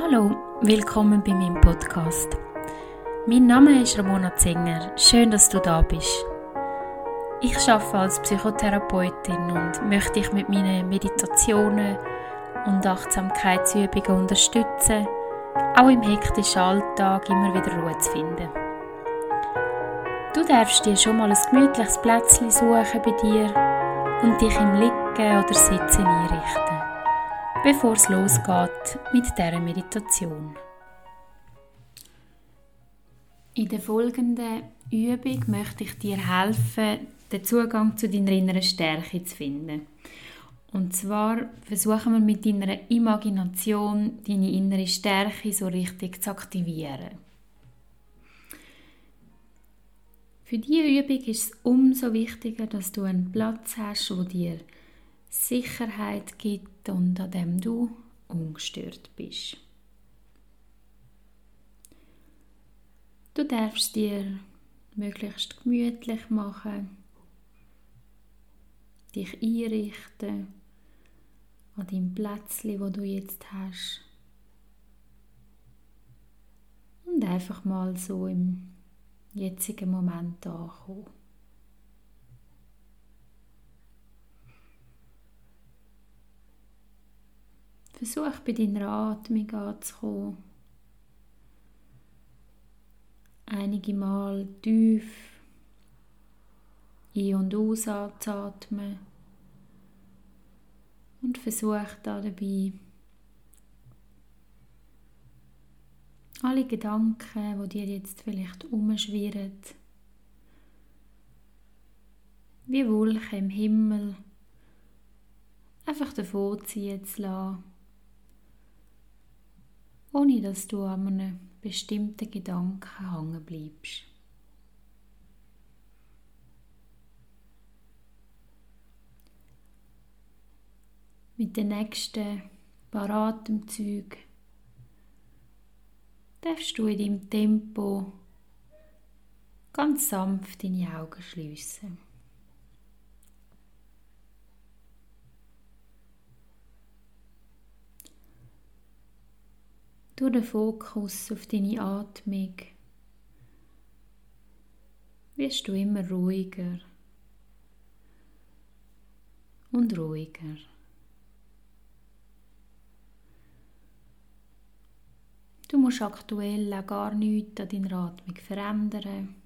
Hallo, willkommen bei meinem Podcast. Mein Name ist Ramona Zinger, schön, dass du da bist. Ich arbeite als Psychotherapeutin und möchte dich mit meinen Meditationen und Achtsamkeitsübungen unterstützen, auch im hektischen Alltag immer wieder Ruhe zu finden. Du darfst dir schon mal ein gemütliches Plätzchen suchen bei dir und dich im Liegen oder Sitzen einrichten, bevor es losgeht mit dieser Meditation. In der folgenden Übung möchte ich dir helfen, den Zugang zu deiner inneren Stärke zu finden. Und zwar versuchen wir mit deiner Imagination, deine innere Stärke so richtig zu aktivieren. Für diese Übung ist es umso wichtiger, dass du einen Platz hast, wo dir Sicherheit gibt und an dem du ungestört bist. Du darfst dir möglichst gemütlich machen, dich einrichten an deinem Plätzchen, wo du jetzt hast, und einfach mal so im jetzigen Moment ankommen. Versuch bei deiner Atmung anzukommen. Einige Mal tief ein- und ausatmen und versuch dabei alle Gedanken, die dir jetzt vielleicht umschwirren, wie Wolken im Himmel, einfach davonziehen zu lassen, ohne dass du an einem bestimmten Gedanken hängen bleibst. Mit den nächsten paar Atemzügen darfst du in deinem Tempo ganz sanft deine Augen schliessen. Durch den Fokus auf deine Atmung wirst du immer ruhiger und ruhiger. Du musst aktuell auch gar nichts an deiner Atmung verändern,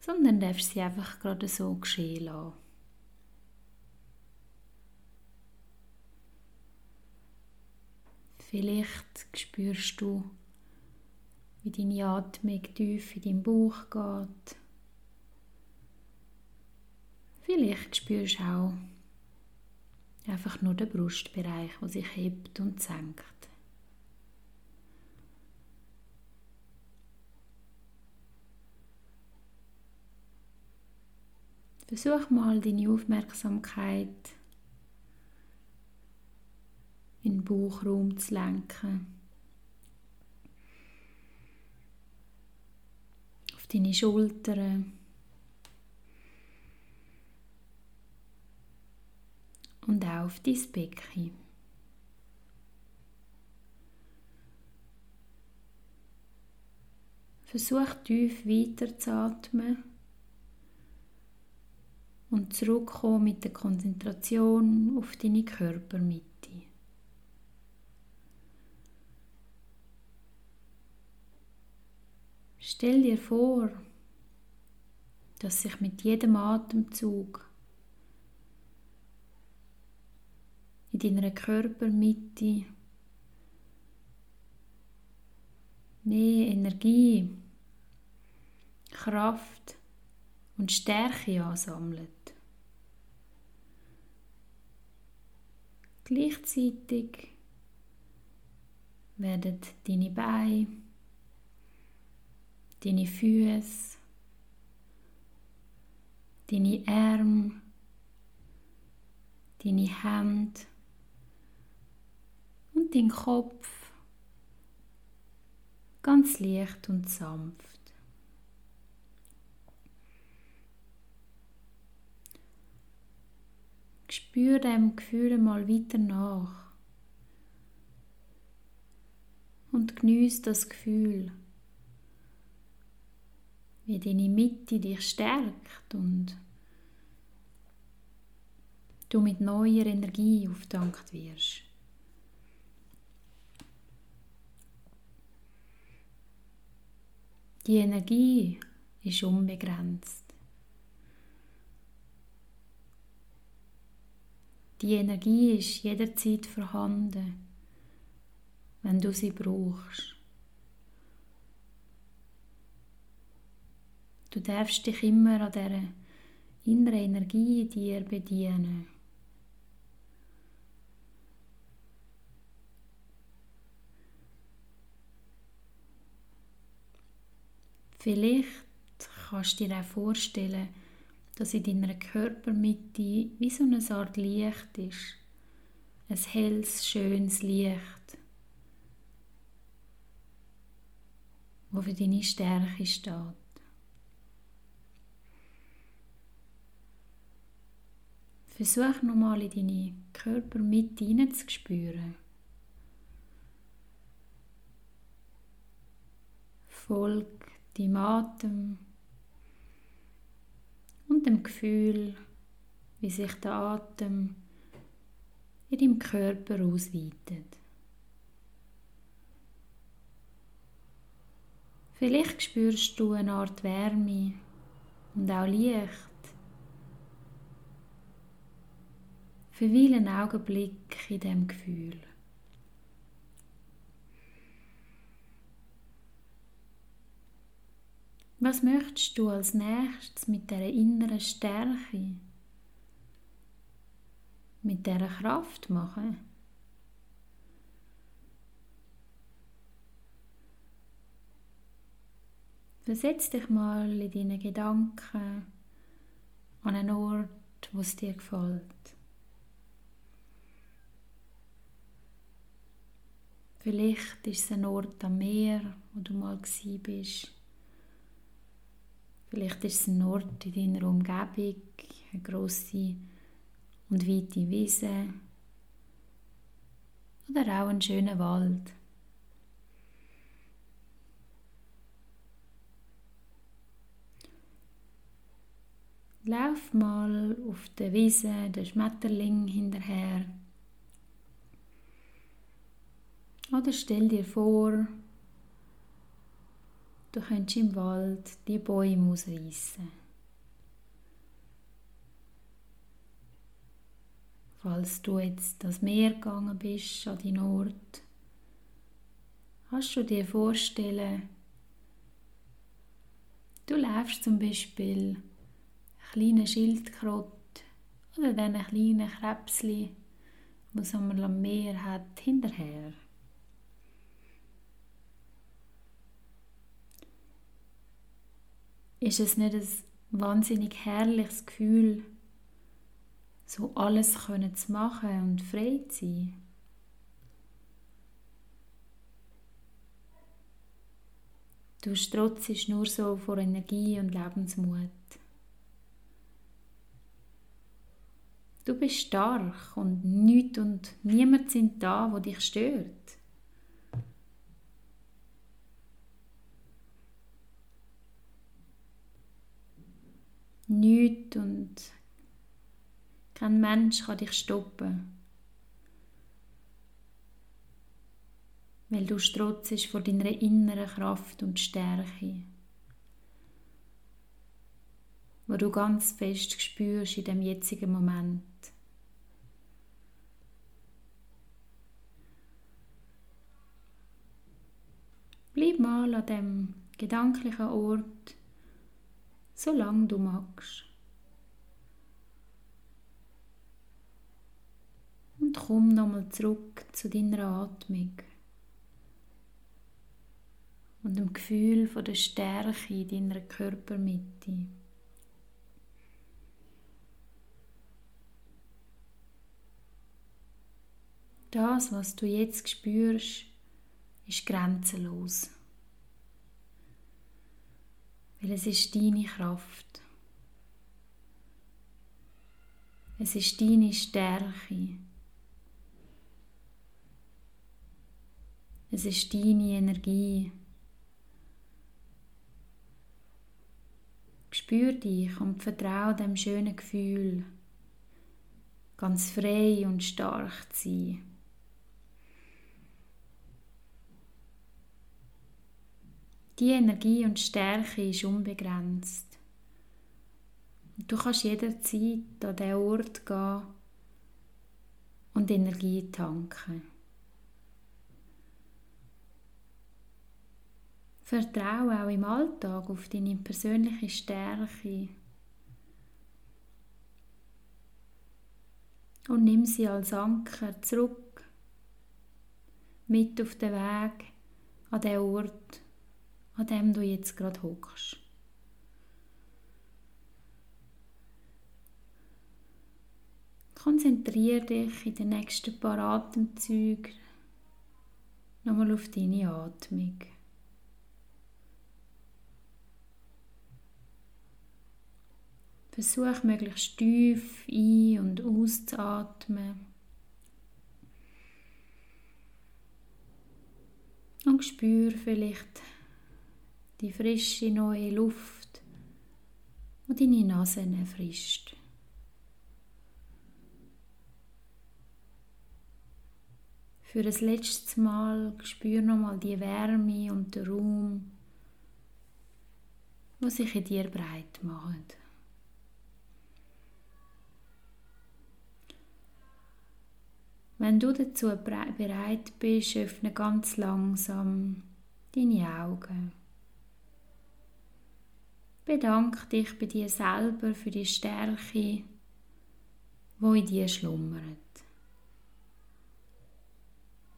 sondern darfst sie einfach gerade so geschehen lassen. Vielleicht spürst du, wie deine Atmung tief in deinen Bauch geht. Vielleicht spürst du auch einfach nur den Brustbereich, der sich hebt und senkt. Versuch mal, deine Aufmerksamkeit in den Bauchraum zu lenken. Auf deine Schultern. Und auch auf dein Becken. Versuch tief weiter zu atmen und zurückkommen mit der Konzentration auf deine Körpermitte. Stell dir vor, dass sich mit jedem Atemzug in deiner Körpermitte mehr Energie, Kraft und Stärke ansammelt. Gleichzeitig werden deine Beine, deine Füße, deine Arme, deine Hände und dein Kopf ganz leicht und sanft. Spür dem Gefühl mal weiter nach. und geniesse das Gefühl, wie deine Mitte dich stärkt und du mit neuer Energie aufgetankt wirst. Die Energie ist unbegrenzt. Die Energie ist jederzeit vorhanden, wenn du sie brauchst. Du darfst dich immer an dieser inneren Energie in dir bedienen. Vielleicht kannst du dir auch vorstellen, dass in deiner Körpermitte wie so eine Art Licht ist. Ein helles, schönes Licht, das für deine Stärke steht. Versuch nochmal in deine Körpermitte hineinzuspüren. Folge deinem Atem und dem Gefühl, wie sich der Atem in deinem Körper ausweitet. Vielleicht spürst du eine Art Wärme und auch Licht. Verweile einen Augenblick in diesem Gefühl. Was möchtest du als nächstes mit dieser inneren Stärke, mit dieser Kraft machen? Versetz dich mal in deine Gedanken an einen Ort, wo es dir gefällt. Vielleicht ist es ein Ort am Meer, wo du mal gewesen bist. Vielleicht ist es ein Ort in deiner Umgebung, eine grosse und weite Wiese oder auch ein schöner Wald. Lauf mal auf der Wiese den Schmetterling hinterher oder stell dir vor, du könntest im Wald die Bäume ausreißen. Falls du jetzt ans Meer gegangen bist, an deinen Ort, kannst du dir vorstellen, du läufst zum Beispiel einen kleinen Schildkrott oder diesen kleinen Krebschen, die es am Meer hat, hinterher. Ist es nicht ein wahnsinnig herrliches Gefühl, so alles können zu machen und frei zu sein? Du strotzest nur so vor Energie und Lebensmut. Du bist stark und nichts und niemand sind da, wo dich stört. Nichts und kein Mensch kann dich stoppen, weil du strotzest vor deiner inneren Kraft und Stärke, wo du ganz fest spürst in dem jetzigen Moment. Bleib mal an dem gedanklichen Ort, solange du magst. Und komm nochmal zurück zu deiner Atmung und dem Gefühl von der Stärke in deiner Körpermitte. Das, was du jetzt spürst, ist grenzenlos. Weil es ist deine Kraft. Es ist deine Stärke. Es ist deine Energie. Spür dich und vertraue dem schönen Gefühl, ganz frei und stark zu sein. Die Energie und Stärke ist unbegrenzt. Du kannst jederzeit an diesen Ort gehen und Energie tanken. Vertraue auch im Alltag auf deine persönliche Stärke und nimm sie als Anker zurück mit auf den Weg an den Ort, an dem du jetzt gerade hockst. Konzentriere dich in den nächsten paar Atemzügen nochmal auf deine Atmung. Versuch möglichst tief ein- und auszuatmen. Und spür vielleicht die frische neue Luft, die deine Nase erfrischt. Für das letzte Mal spür nochmal die Wärme und den Raum, die sich in dir breit machen. Wenn du dazu bereit bist, öffne ganz langsam deine Augen. Bedanke dich bei dir selber für die Stärke, die in dir schlummert.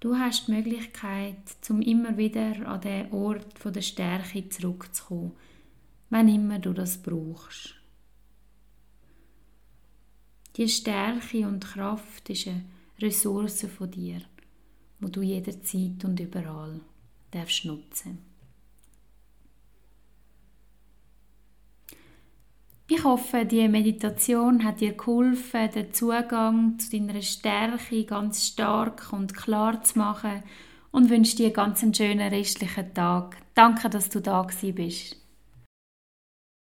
Du hast die Möglichkeit, um immer wieder an den Ort der Stärke zurückzukommen, wenn immer du das brauchst. Die Stärke und Kraft ist eine Ressource von dir, die du jederzeit und überall darfst nutzen. Ich hoffe, diese Meditation hat dir geholfen, den Zugang zu deiner Stärke ganz stark und klar zu machen und wünsche dir ganz einen schönen restlichen Tag. Danke, dass du da gewesen bist.